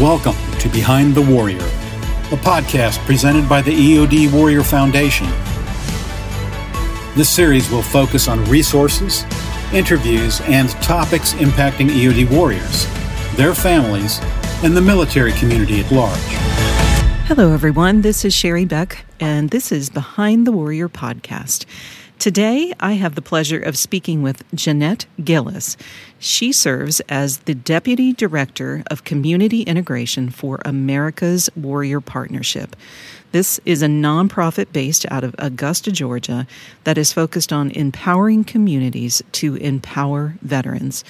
Welcome to Behind the Warrior, a podcast presented by the EOD Warrior Foundation. This series will focus on resources, interviews, and topics impacting EOD warriors, their families, and the military community at large. Hello, everyone. This is Sherry Beck, and this is Behind the Warrior podcast. Today, I have the pleasure of speaking with Jeanette Gillis. She serves as the Deputy Director of Community Integration for America's Warrior Partnership. This is a nonprofit based out of Augusta, Georgia, that is focused on empowering communities to empower veterans.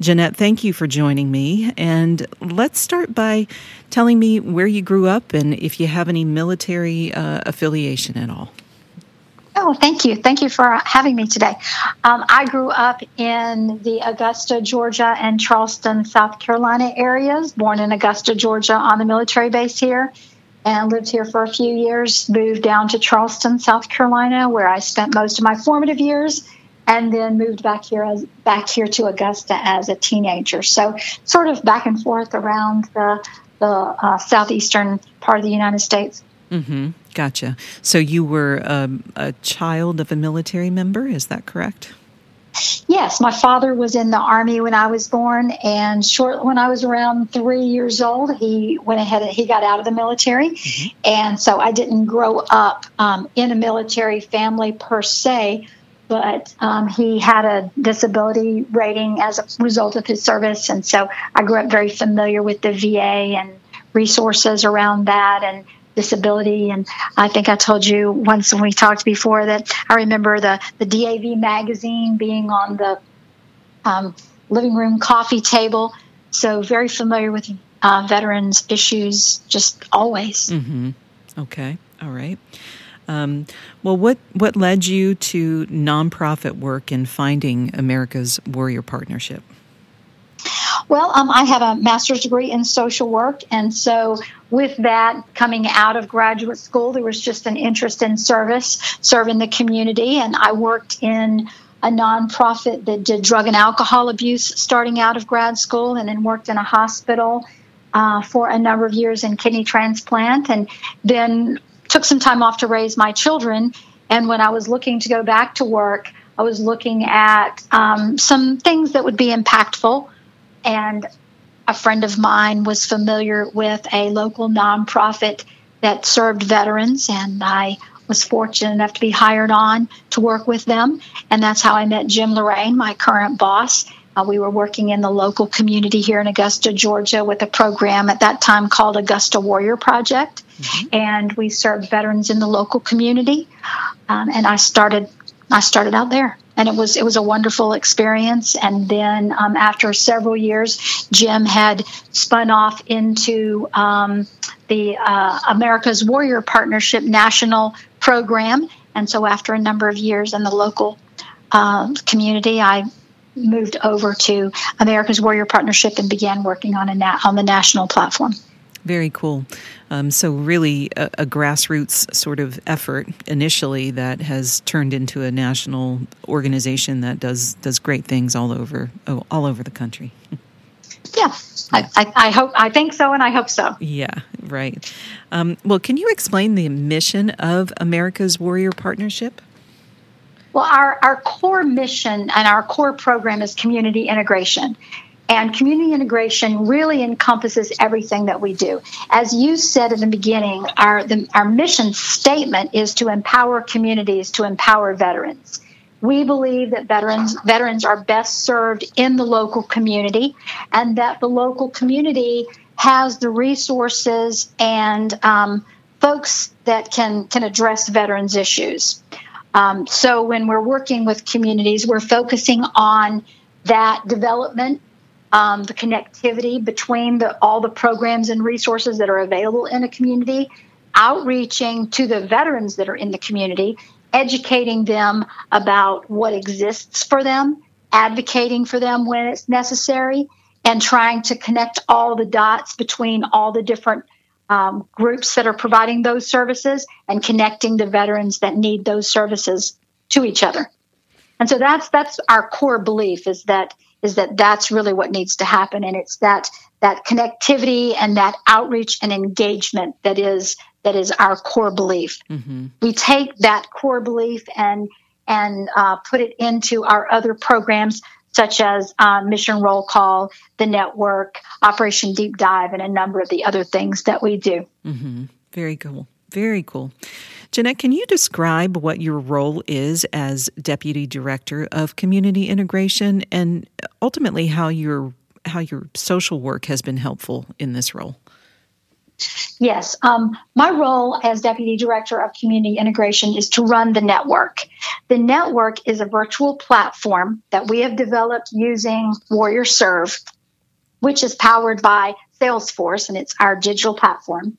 Jeanette, thank you for joining me. And let's start by telling me where you grew up and if you have any military affiliation at all. Oh, thank you. Thank you for having me today. I grew up in the Augusta, Georgia, and Charleston, South Carolina areas, born in Augusta, Georgia, on the military base here, and lived here for a few years, moved down to Charleston, South Carolina, where I spent most of my formative years, and then moved back here to Augusta as a teenager. So sort of back and forth around the southeastern part of the United States. Mm-hmm. Gotcha. So you were a child of a military member, is that correct? Yes. My father was in the Army when I was born, and when I was around 3 years old, he went ahead and he got out of the military. Mm-hmm. And so I didn't grow up in a military family per se, but he had a disability rating as a result of his service. And so I grew up very familiar with the VA and resources around that and disability. And I think I told you once when we talked before that I remember the DAV magazine being on the living room coffee table. So very familiar with veterans issues just always. Mm-hmm. Okay. All right. Well, what led you to nonprofit work and finding America's Warrior Partnership? Well, I have a master's degree in social work, and so with that, coming out of graduate school, there was just an interest in service, serving the community, and I worked in a nonprofit that did drug and alcohol abuse starting out of grad school, and then worked in a hospital for a number of years in kidney transplant, and then took some time off to raise my children, and when I was looking to go back to work, I was looking at some things that would be impactful. And a friend of mine was familiar with a local nonprofit that served veterans, and I was fortunate enough to be hired on to work with them. And that's how I met Jim Lorraine, my current boss. We were working in the local community here in Augusta, Georgia, with a program at that time called Augusta Warrior Project. Mm-hmm. And we served veterans in the local community. And I started out there. And it was a wonderful experience. And then after several years, Jim had spun off into the America's Warrior Partnership National Program. And so after a number of years in the local community, I moved over to America's Warrior Partnership and began working on the national platform. Very cool. So really a grassroots sort of effort initially that has turned into a national organization that does great things all over the country. Yeah, I think so. Yeah, right. Well, can you explain the mission of America's Warrior Partnership? Well, our core mission and our core program is community integration. And community integration really encompasses everything that we do. As you said at the beginning, our mission statement is to empower communities, to empower veterans. We believe that veterans are best served in the local community, and that the local community has the resources and folks that can address veterans' issues. So when we're working with communities, we're focusing on that development. The connectivity between all the programs and resources that are available in a community, outreaching to the veterans that are in the community, educating them about what exists for them, advocating for them when it's necessary, and trying to connect all the dots between all the different groups that are providing those services and connecting the veterans that need those services to each other. And so that's our core belief is that is that that's really what needs to happen. And it's that connectivity and that outreach and engagement that is our core belief. Mm-hmm. We take that core belief and put it into our other programs, such as Mission Roll Call, The Network, Operation Deep Dive, and a number of the other things that we do. Mm-hmm. Very cool. Very cool. Jeanette, can you describe what your role is as Deputy Director of Community Integration and ultimately how your social work has been helpful in this role? Yes. My role as Deputy Director of Community Integration is to run the network. The network is a virtual platform that we have developed using Warrior Serve, which is powered by Salesforce, and it's our digital platform.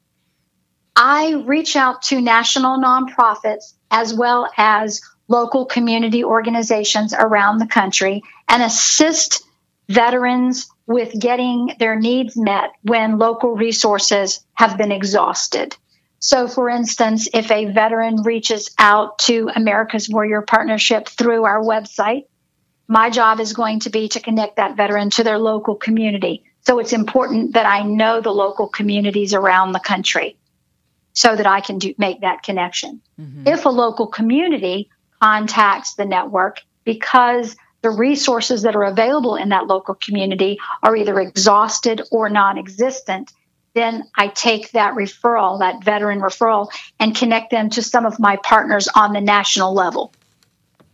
I reach out to national nonprofits as well as local community organizations around the country and assist veterans with getting their needs met when local resources have been exhausted. So, for instance, if a veteran reaches out to America's Warrior Partnership through our website, my job is going to be to connect that veteran to their local community. So it's important that I know the local communities around the country so that I can make that connection. Mm-hmm. If a local community contacts the network because the resources that are available in that local community are either exhausted or non-existent, then I take that referral, that veteran referral, and connect them to some of my partners on the national level.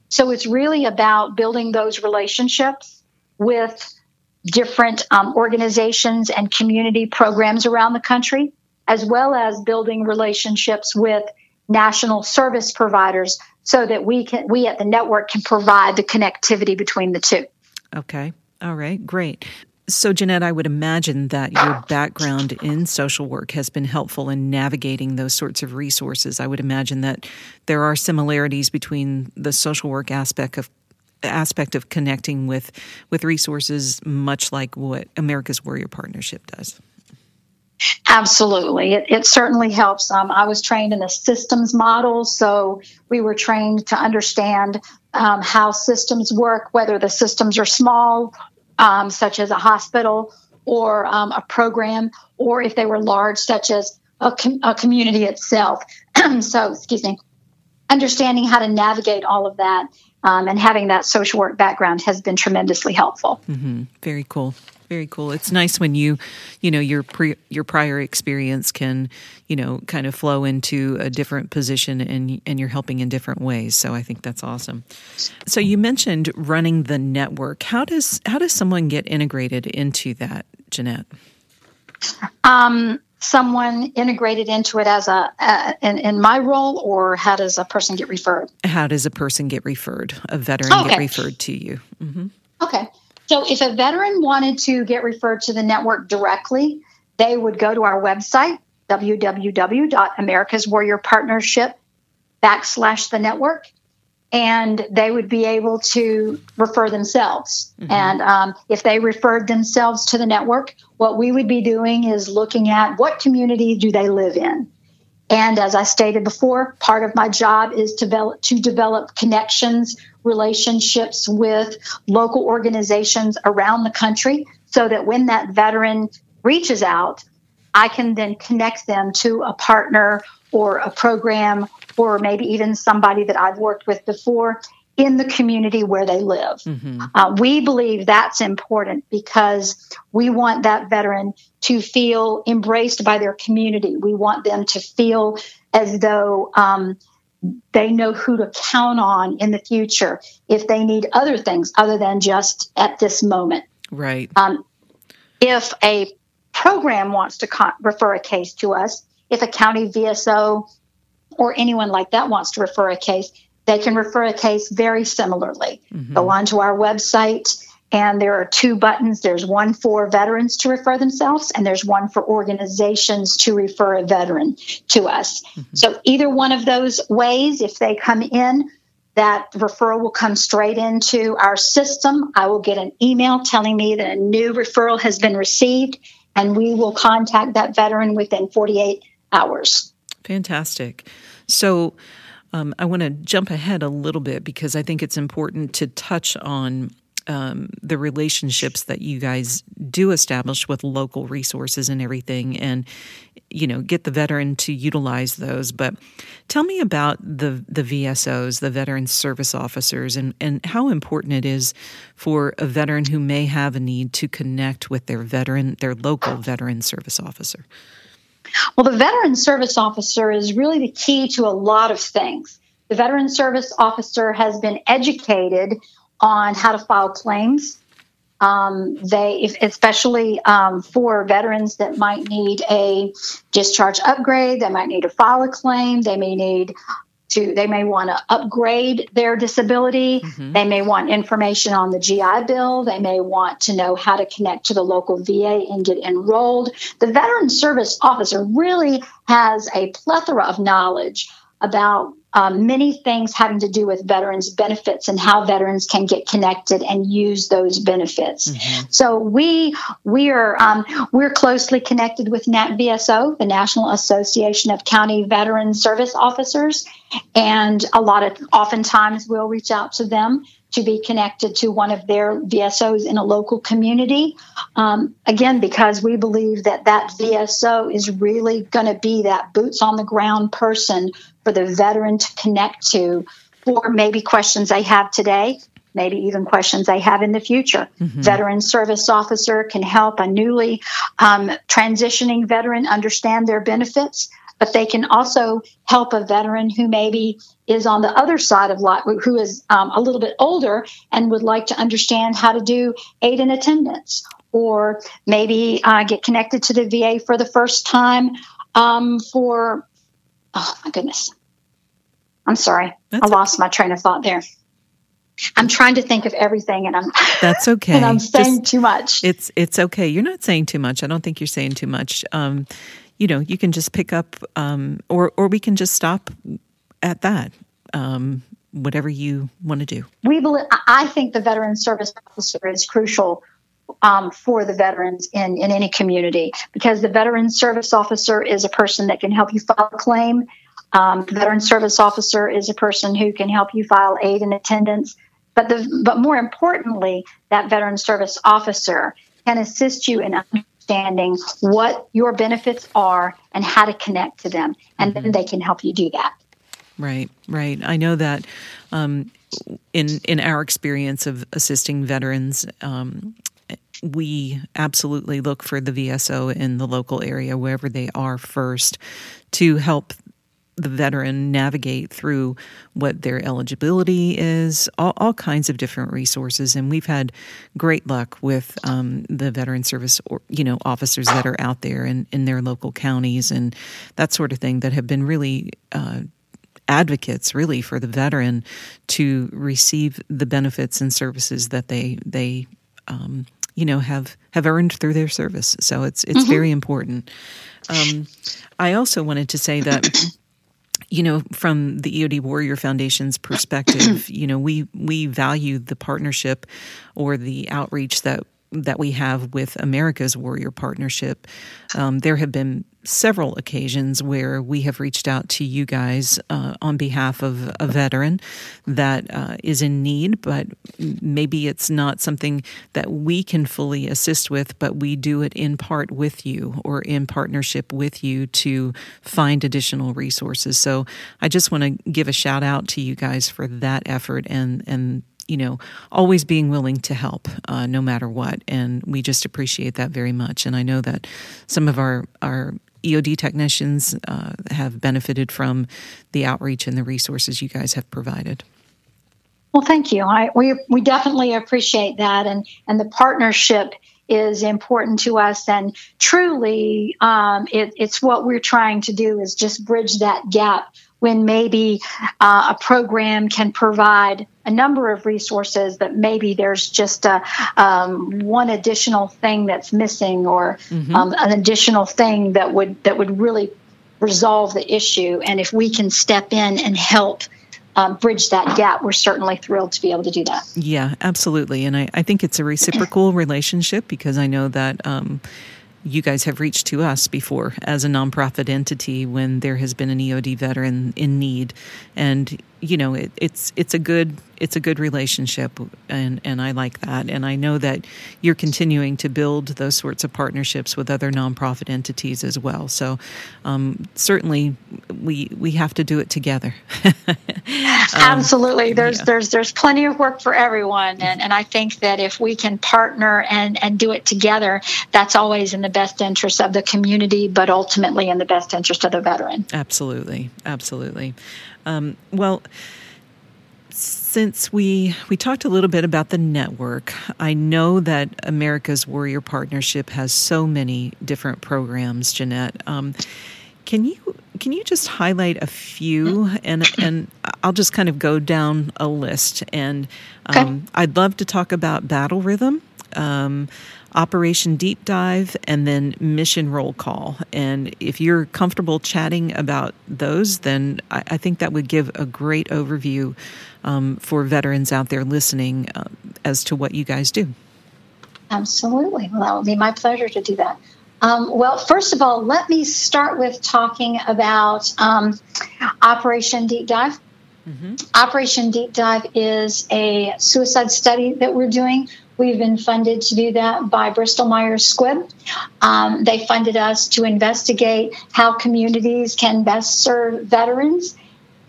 So it's really about building those relationships with different organizations and community programs around the country, as well as building relationships with national service providers so that we at the network can provide the connectivity between the two. Okay. All right. Great. So, Jeanette, I would imagine that your background in social work has been helpful in navigating those sorts of resources. I would imagine that there are similarities between the social work aspect of connecting with resources, much like what America's Warrior Partnership does. Absolutely. It certainly helps. I was trained in a systems model, so we were trained to understand how systems work, whether the systems are small, such as a hospital or a program, or if they were large, such as a community itself. So, excuse me, understanding how to navigate all of that and having that social work background has been tremendously helpful. Mm-hmm. Very cool. Very cool. It's nice when your prior experience can, kind of flow into a different position and you're helping in different ways. So I think that's awesome. So you mentioned running the network. How does someone get integrated into that, Jeanette? Someone integrated into it as in my role, or how does a person get referred? How does a person get referred? A veteran get referred to you? Mm-hmm. Okay. So if a veteran wanted to get referred to the network directly, they would go to our website, www.americaswarriorpartnership.com/thenetwork, and they would be able to refer themselves. Mm-hmm. And if they referred themselves to the network, what we would be doing is looking at what community do they live in. And as I stated before, part of my job is to develop connections, relationships with local organizations around the country so that when that veteran reaches out, I can then connect them to a partner or a program or maybe even somebody that I've worked with before in the community where they live. Mm-hmm. We believe that's important because we want that veteran to feel embraced by their community. We want them to feel as though they know who to count on in the future if they need other things other than just at this moment. Right. If a program wants to refer a case to us, if a county VSO or anyone like that wants to refer a case, they can refer a case very similarly. Mm-hmm. Go onto our website, and there are two buttons. There's one for veterans to refer themselves, and there's one for organizations to refer a veteran to us. Mm-hmm. So either one of those ways, if they come in, that referral will come straight into our system. I will get an email telling me that a new referral has been received, and we will contact that veteran within 48 hours. Fantastic. So I want to jump ahead a little bit because I think it's important to touch on the relationships that you guys do establish with local resources and everything, and, you know, get the veteran to utilize those. But tell me about the VSOs, the Veteran Service Officers, and how important it is for a veteran who may have a need to connect with their veteran, their local veteran service officer. Well, the Veteran Service Officer is really the key to a lot of things. The Veteran Service Officer has been educated on how to file claims. Especially for veterans that might need a discharge upgrade, they might need to file a claim, they may want to upgrade their disability, mm-hmm. they may want information on the GI Bill, they may want to know how to connect to the local VA and get enrolled. The Veteran Service Officer really has a plethora of knowledge about many things having to do with veterans' benefits and how veterans can get connected and use those benefits. Mm-hmm. So we're closely connected with NACVSO, the National Association of County Veteran Service Officers, and oftentimes we'll reach out to them to be connected to one of their VSOs in a local community. Again, because we believe that VSO is really going to be that boots on the ground person for the veteran to connect to for maybe questions they have today, maybe even questions they have in the future. Mm-hmm. Veteran Service Officer can help a newly transitioning veteran understand their benefits, but they can also help a veteran who maybe is on the other side of life, who is a little bit older and would like to understand how to do aid and attendance, or maybe get connected to the VA for the first time oh, my goodness. I'm sorry. I lost my train of thought there. I'm trying to think of everything, and I'm that's okay. and I'm saying too much. It's okay. You're not saying too much. I don't think you're saying too much. You know, you can just pick up, or we can just stop at that. Whatever you want to do. I think the Veteran Service Officer is crucial for the veterans in any community, because the Veteran Service Officer is a person that can help you file a claim. The Veteran Service Officer is a person who can help you file aid and attendance. But more importantly, that Veteran Service Officer can assist you in understanding what your benefits are and how to connect to them, and mm-hmm. then they can help you do that. Right. I know that in our experience of assisting veterans, we absolutely look for the VSO in the local area, wherever they are first, to help the veteran navigate through what their eligibility is, all kinds of different resources. And we've had great luck with the veteran service officers that are out there in their local counties and that sort of thing, that have been really advocates really for the veteran to receive the benefits and services that they have earned through their service. So it's mm-hmm. very important. I also wanted to say that, you know, from the EOD Warrior Foundation's perspective, you know, we value the partnership or the outreach that we have with America's Warrior Partnership. There have been several occasions where we have reached out to you guys on behalf of a veteran that is in need, but maybe it's not something that we can fully assist with, but we do it in part with you or in partnership with you to find additional resources. So I just want to give a shout out to you guys for that effort and you know, always being willing to help no matter what. And we just appreciate that very much. And I know that some of our EOD technicians have benefited from the outreach and the resources you guys have provided. Well, thank you. We definitely appreciate that. And the partnership is important to us. And truly, it's what we're trying to do is just bridge that gap when maybe a program can provide a number of resources, but maybe there's just one additional thing that's missing, or mm-hmm. An additional thing that would really resolve the issue. And if we can step in and help bridge that gap, we're certainly thrilled to be able to do that. Yeah, absolutely. And I think it's a reciprocal relationship, because I know that you guys have reached to us before as a nonprofit entity when there has been an EOD veteran in need. And you know, it's a good relationship, and I like that. And I know that you're continuing to build those sorts of partnerships with other nonprofit entities as well. So certainly we have to do it together. Absolutely. There's plenty of work for everyone. And I think that if we can partner and do it together, that's always in the best interest of the community, but ultimately in the best interest of the veteran. Absolutely. Absolutely. Well, since we talked a little bit about the network, I know that America's Warrior Partnership has so many different programs, Jeanette. Can you just highlight a few, and I'll just kind of go down a list. And okay. I'd love to talk about Battle Rhythm, Operation Deep Dive, and then Mission Roll Call. And if you're comfortable chatting about those, then I think that would give a great overview for veterans out there listening as to what you guys do. Absolutely. Well, that would be my pleasure to do that. Well, first of all, let me start with talking about Operation Deep Dive. Mm-hmm. Operation Deep Dive is a suicide study that we're doing. We've been funded to do that by Bristol-Myers Squibb. They funded us to investigate how communities can best serve veterans.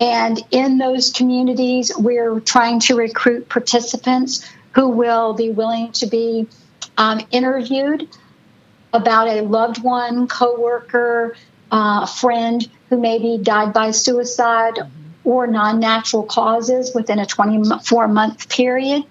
And in those communities, we're trying to recruit participants who will be willing to be interviewed about a loved one, coworker, friend who maybe died by suicide or non-natural causes within a 24-month period.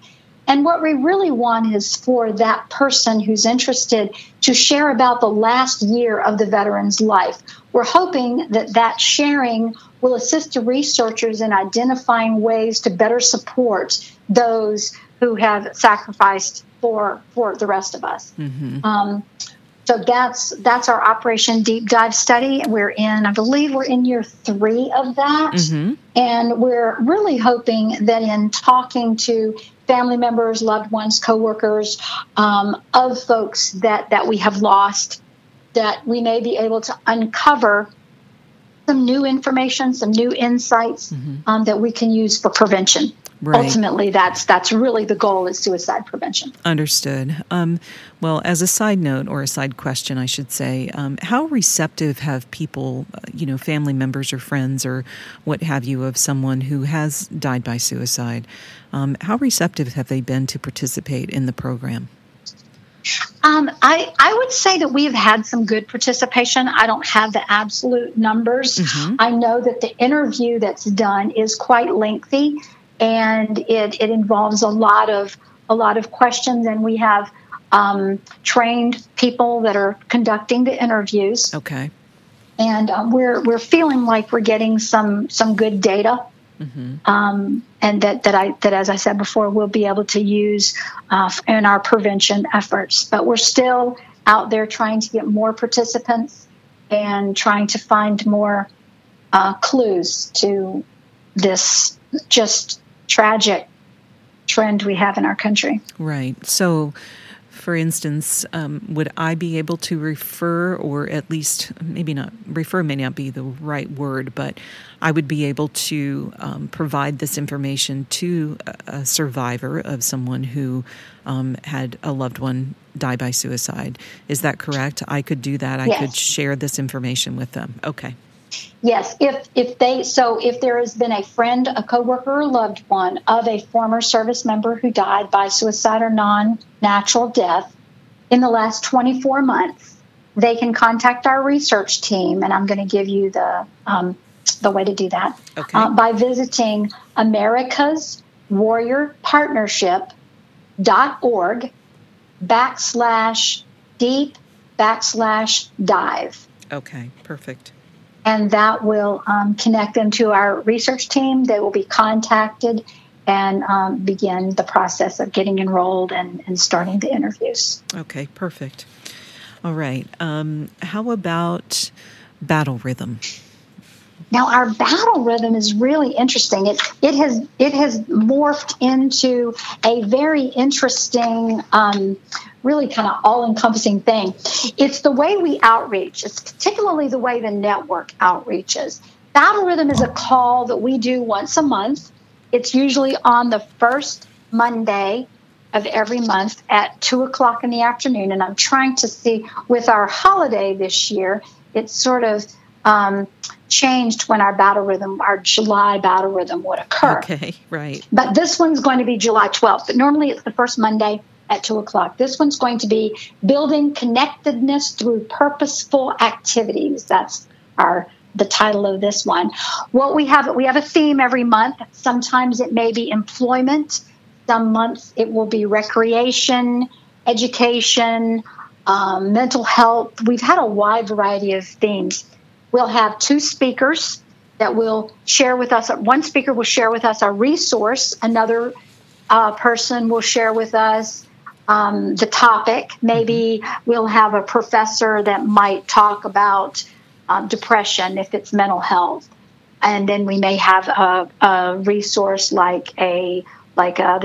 And what we really want is for that person who's interested to share about the last year of the veteran's life. We're hoping that that sharing will assist the researchers in identifying ways to better support those who have sacrificed for the rest of us. Mm-hmm. So that's our Operation Deep Dive study. I believe we're in year 3 of that. Mm-hmm. And we're really hoping that in talking to family members, loved ones, coworkers, of folks that we have lost, that we may be able to uncover some new information, some new insights that we can use for prevention. Right. Ultimately, that's really the goal, is suicide prevention. Understood. Well, as a side note, or a side question, I should say, how receptive have people, family members or friends or what have you, of someone who has died by suicide? How receptive have they been to participate in the program? I would say that we've had some good participation. I don't have the absolute numbers. Mm-hmm. I know that the interview that's done is quite lengthy. And it involves a lot of questions, and we have trained people that are conducting the interviews. Okay. And we're feeling like we're getting some good data, and that as I said before, we'll be able to use in our prevention efforts. But we're still out there trying to get more participants and trying to find more clues to this just tragic trend we have in our country. Right. So, for instance, would I be able to refer, or at least maybe not, refer may not be the right word, but I would be able to provide this information to a survivor of someone who had a loved one die by suicide. Is that correct? I could do that. Yes. I could share this information with them. Okay. Yes, if there has been a friend, a coworker, or loved one of a former service member who died by suicide or non-natural death in the last 24 months, they can contact our research team, and I'm going to give you the way to do that, okay, by visiting americaswarriorpartnership.org/deep/dive. Okay, perfect. And that will connect them to our research team. They will be contacted and begin the process of getting enrolled and starting the interviews. Okay, perfect. All right. How about Battle Rhythm? Now, our Battle Rhythm is really interesting. It has morphed into a very interesting, really kind of all-encompassing thing. It's the way we outreach. It's particularly the way the network outreaches. Battle Rhythm is a call that we do once a month. It's usually on the first Monday of every month at 2 o'clock in the afternoon. And I'm trying to see, with our holiday this year, it's sort of changed when our battle rhythm, our July battle rhythm would occur. Okay, right. But this one's going to be July 12th. But normally it's the first Monday at 2 o'clock. This one's going to be Building Connectedness Through Purposeful Activities. That's the title of this one. What we have a theme every month. Sometimes it may be employment. Some months it will be recreation, education, mental health. We've had a wide variety of themes. We'll have two speakers that will share with us. One speaker will share with us a resource. Another person will share with us the topic. Maybe we'll have a professor that might talk about depression if it's mental health. And then we may have a resource like the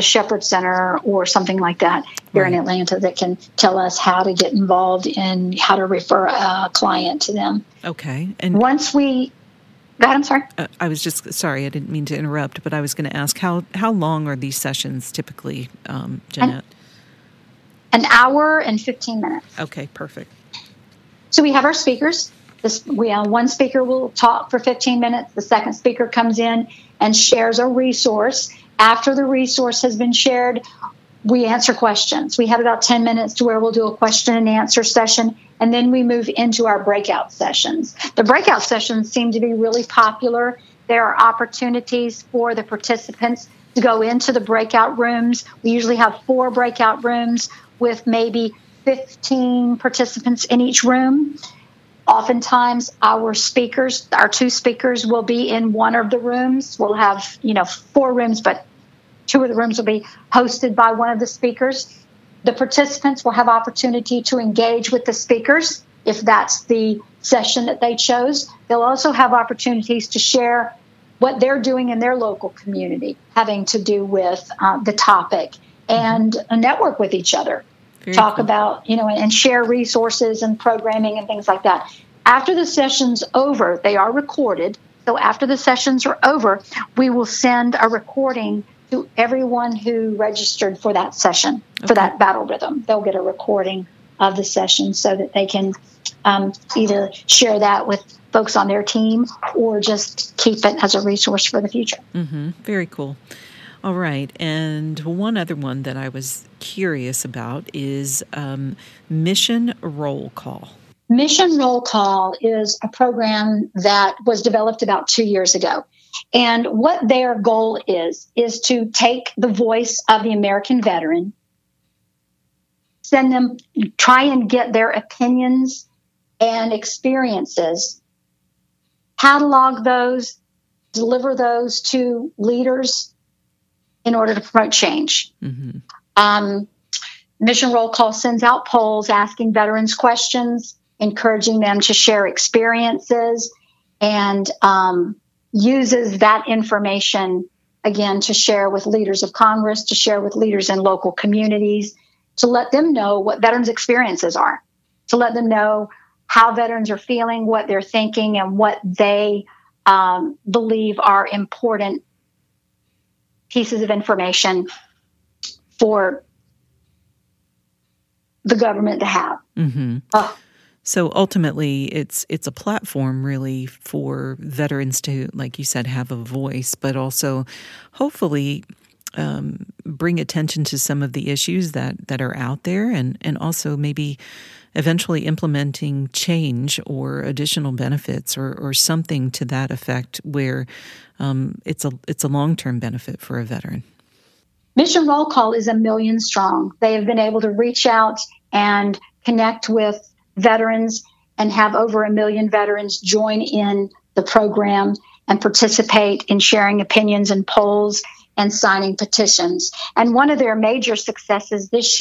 Shepherd Center or something like that here in Atlanta that can tell us how to get involved and how to refer a client to them. Okay. And once we – go ahead, I'm sorry. I was just – sorry, I didn't mean to interrupt, but I was going to ask how long are these sessions typically, Jeanette? An hour and 15 minutes. Okay, perfect. So we have our speakers. One speaker will talk for 15 minutes. The second speaker comes in and shares a resource. After the resource has been shared, we answer questions. We have about 10 minutes to where we'll do a question and answer session, and then we move into our breakout sessions. The breakout sessions seem to be really popular. There are opportunities for the participants to go into the breakout rooms. We usually have 4 breakout rooms with maybe 15 participants in each room. Oftentimes, our 2 speakers will be in one of the rooms. We'll have, 4 rooms, but 2 of the rooms will be hosted by one of the speakers. The participants will have opportunity to engage with the speakers if that's the session that they chose. They'll also have opportunities to share what they're doing in their local community, having to do with the topic, and network with each other. Talk about, and share resources and programming and things like that. After the session's over, they are recorded. So after the sessions are over, we will send a recording to everyone who registered for that session, for that battle rhythm. They'll get a recording of the session so that they can either share that with folks on their team or just keep it as a resource for the future. Mm-hmm. Very cool. All right, and one other one that I was curious about is Mission Roll Call. Mission Roll Call is a program that was developed about 2 years ago. And what their goal is to take the voice of the American veteran, try and get their opinions and experiences, catalog those, deliver those to leaders in order to promote change. Mm-hmm. Mission Roll Call sends out polls asking veterans questions, encouraging them to share experiences, and uses that information, again, to share with leaders of Congress, to share with leaders in local communities, to let them know what veterans' experiences are, to let them know how veterans are feeling, what they're thinking, and what they believe are important pieces of information for the government to have. Mm-hmm. So ultimately, it's a platform really for veterans to, like you said, have a voice, but also hopefully bring attention to some of the issues that are out there, and also maybe eventually implementing change or additional benefits or something to that effect where it's a long-term benefit for a veteran. Mission Roll Call is 1 million strong. They have been able to reach out and connect with veterans and have over 1 million veterans join in the program and participate in sharing opinions and polls and signing petitions. And one of their major successes this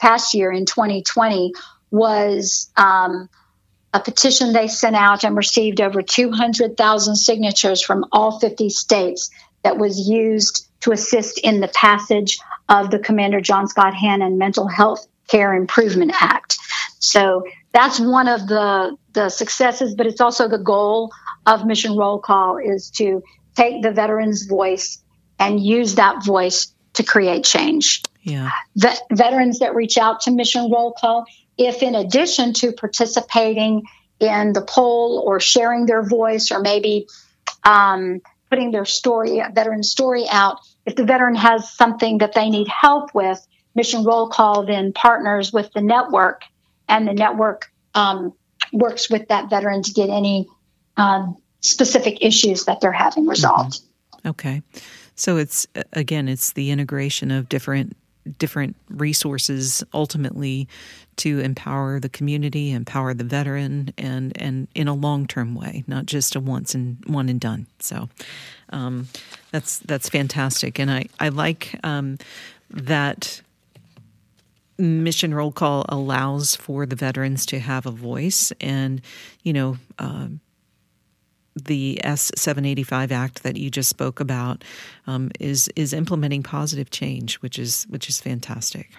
past year in 2020, was a petition they sent out and received over 200,000 signatures from all 50 states that was used to assist in the passage of the Commander John Scott Hannon Mental Health Care Improvement Act. So that's one of the successes, but it's also the goal of Mission Roll Call is to take the veteran's voice and use that voice to create change. Yeah. The veterans that reach out to Mission Roll Call, if in addition to participating in the poll or sharing their voice or maybe putting their story, veteran story out, if the veteran has something that they need help with, Mission Roll Call then partners with the network, and the network works with that veteran to get any specific issues that they're having resolved. Mm-hmm. Okay. So it's, again, it's the integration of different resources ultimately to empower the community, empower the veteran, and in a long-term way, not just a once and one and done. So that's fantastic. And I like that Mission Roll Call allows for the veterans to have a voice, and, you know, the S-785 Act that you just spoke about is implementing positive change, which is fantastic.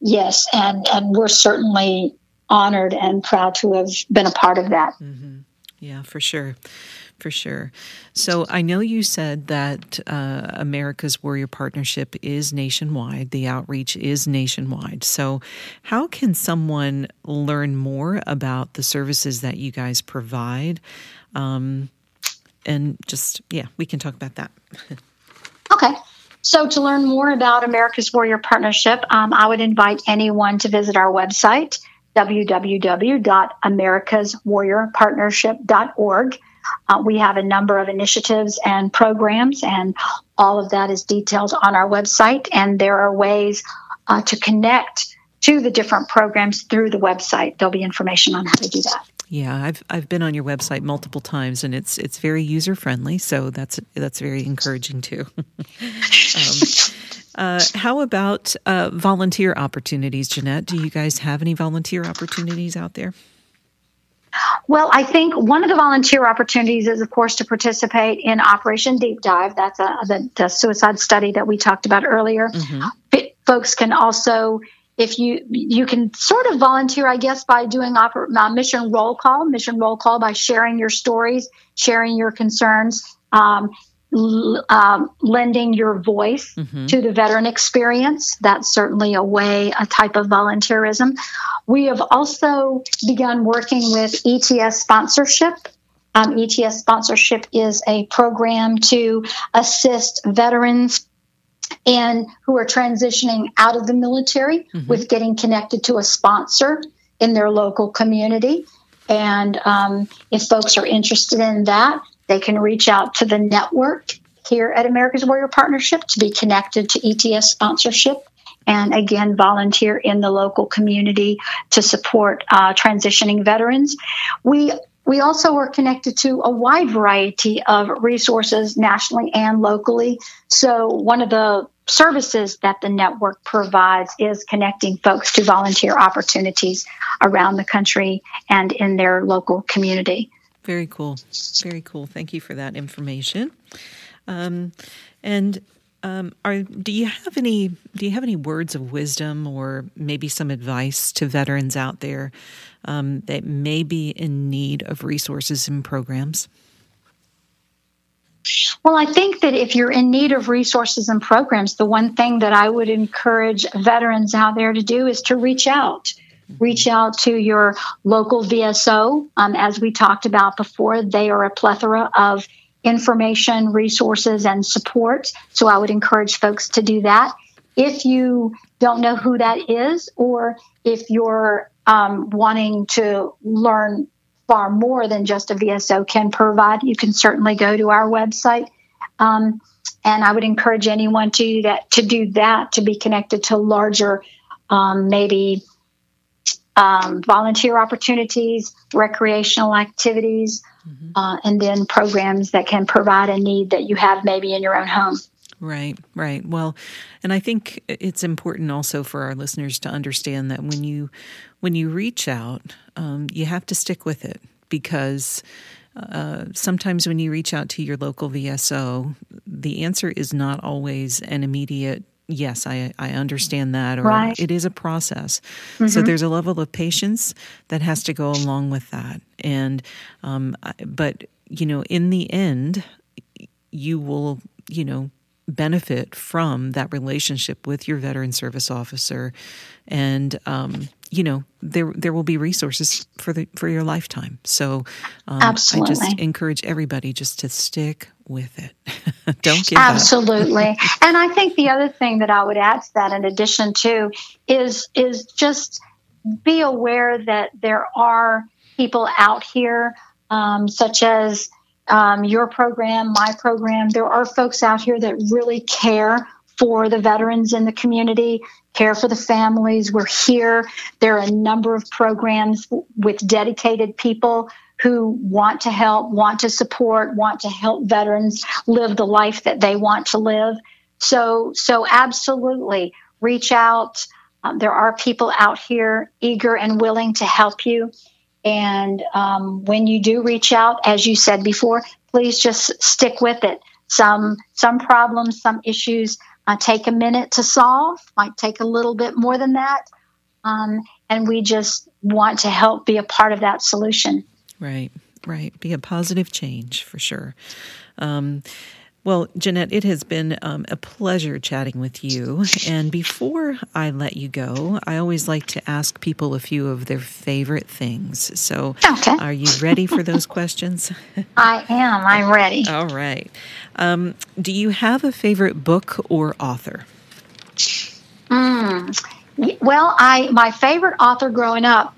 Yes, and we're certainly honored and proud to have been a part of that. Mm-hmm. Yeah, for sure. For sure. So I know you said that America's Warrior Partnership is nationwide. The outreach is nationwide. So how can someone learn more about the services that you guys provide? And just, yeah, we can talk about that. Okay. So to learn more about America's Warrior Partnership, I would invite anyone to visit our website, www.americaswarriorpartnership.org. We have a number of initiatives and programs, and all of that is detailed on our website. And there are ways to connect to the different programs through the website. There'll be information on how to do that. Yeah, I've been on your website multiple times, and it's very user friendly. So that's very encouraging too. How about volunteer opportunities, Jeanette? Do you guys have any volunteer opportunities out there? Well, I think one of the volunteer opportunities is, of course, to participate in Operation Deep Dive. That's the suicide study that we talked about earlier. Mm-hmm. Folks can also, if you can sort of volunteer, I guess, by doing Mission Roll Call, by sharing your stories, sharing your concerns, lending your voice mm-hmm. to the veteran experience. That's certainly a type of volunteerism. We have also begun working with ETS Sponsorship. ETS Sponsorship is a program to assist veterans who are transitioning out of the military mm-hmm. with getting connected to a sponsor in their local community. And if folks are interested in that, they can reach out to the network here at America's Warrior Partnership to be connected to ETS Sponsorship, and again, volunteer in the local community to support transitioning veterans. We also are connected to a wide variety of resources nationally and locally. So one of the services that the network provides is connecting folks to volunteer opportunities around the country and in their local community. Very cool. Very cool. Thank you for that information. Do you have any words of wisdom or maybe some advice to veterans out there that may be in need of resources and programs? Well, I think that if you're in need of resources and programs, the one thing that I would encourage veterans out there to do is to reach out. Reach out to your local VSO. As we talked about before, they are a plethora of information, resources, and support. So I would encourage folks to do that. If you don't know who that is, or if you're wanting to learn far more than just a VSO can provide, you can certainly go to our website. And I would encourage anyone to do that, to be connected to larger, volunteer opportunities, recreational activities, mm-hmm. And then programs that can provide a need that you have maybe in your own home. Right. Well, and I think it's important also for our listeners to understand that when you reach out, you have to stick with it, because sometimes when you reach out to your local VSO, the answer is not always an immediate yes, I understand that, or right. It is a process. Mm-hmm. So there's a level of patience that has to go along with that. And, but, you know, in the end, you will, you know, benefit from that relationship with your veteran service officer. And, you know, there will be resources for your lifetime. So I just encourage everybody just to stick with it. Don't give Absolutely. Up. Absolutely. And I think the other thing that I would add to that in addition to is just be aware that there are people out here such as your program, my program. There are folks out here that really care for the veterans in the community, care for the families. We're here. There are a number of programs with dedicated people who want to help, want to support, want to help veterans live the life that they want to live. So absolutely reach out. There are people out here eager and willing to help you. And when you do reach out, as you said before, please just stick with it. Some problems, some issues take a minute to solve, might take a little bit more than that. And we just want to help be a part of that solution. Right. Be a positive change for sure. Well, Jeanette, it has been a pleasure chatting with you. And before I let you go, I always like to ask people a few of their favorite things. So Are you ready for those questions? I am. I'm ready. All right. Do you have a favorite book or author? Well, my favorite author growing up,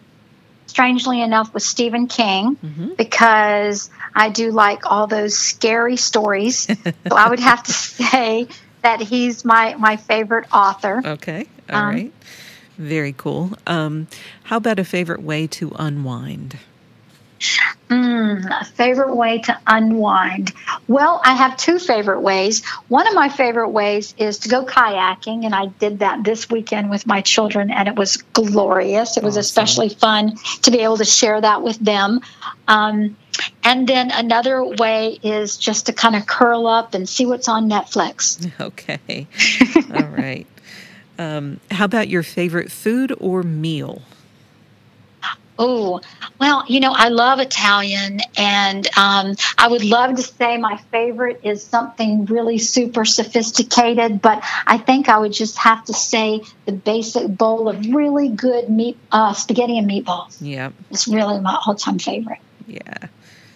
strangely enough, was Stephen King, because I do like all those scary stories. So I would have to say that he's my favorite author. Okay. All right. Very cool. How about a favorite way to unwind? A favorite way to unwind. Well, I have two favorite ways. One of my favorite ways is to go kayaking, and I did that this weekend with my children, and it was glorious. It was especially fun to be able to share that with them. And then another way is just to kind of curl up and see what's on Netflix. Okay. All right. How about your favorite food or meal? Oh, well, you know, I love Italian, and I would love to say my favorite is something really super sophisticated, but I think I would just have to say the basic bowl of really good spaghetti and meatballs. Yeah. It's really my all-time favorite. Yeah.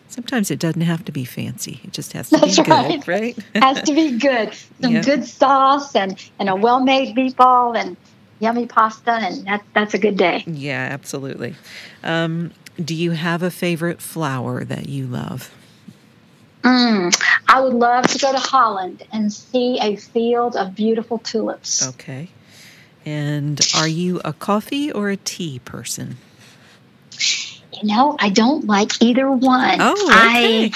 Sometimes it doesn't have to be fancy. It just has to be good, right? Has to be good. Some good sauce and a well-made meatball and yummy pasta, and that's a good day. Yeah, absolutely. Do you have a favorite flower that you love? I would love to go to Holland and see a field of beautiful tulips. Okay. And are you a coffee or a tea person? You know, I don't like either one. Oh, okay.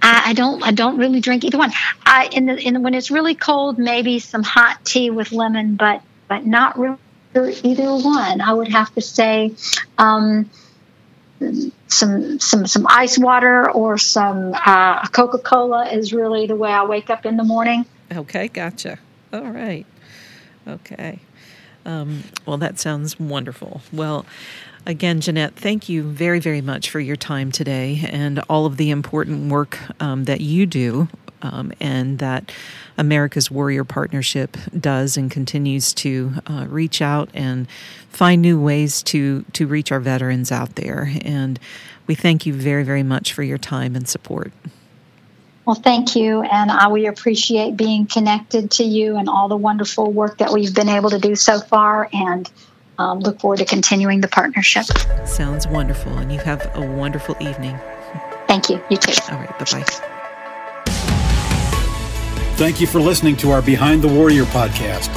I don't really drink either one. When it's really cold, maybe some hot tea with lemon, but not really either one. I would have to say some ice water or some Coca-Cola is really the way I wake up in the morning. Okay, gotcha. All right. Okay. Well, that sounds wonderful. Well, again, Jeanette, thank you very, very much for your time today and all of the important work that you do. And that America's Warrior Partnership does and continues to reach out and find new ways to reach our veterans out there. And we thank you very, very much for your time and support. Well, thank you. And we appreciate being connected to you and all the wonderful work that we've been able to do so far, and look forward to continuing the partnership. Sounds wonderful. And you have a wonderful evening. Thank you. You too. All right. Bye-bye. Thank you for listening to our Behind the Warrior podcast.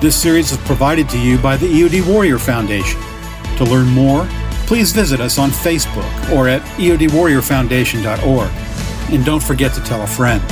This series is provided to you by the EOD Warrior Foundation. To learn more, please visit us on Facebook or at EODWarriorFoundation.org. And don't forget to tell a friend.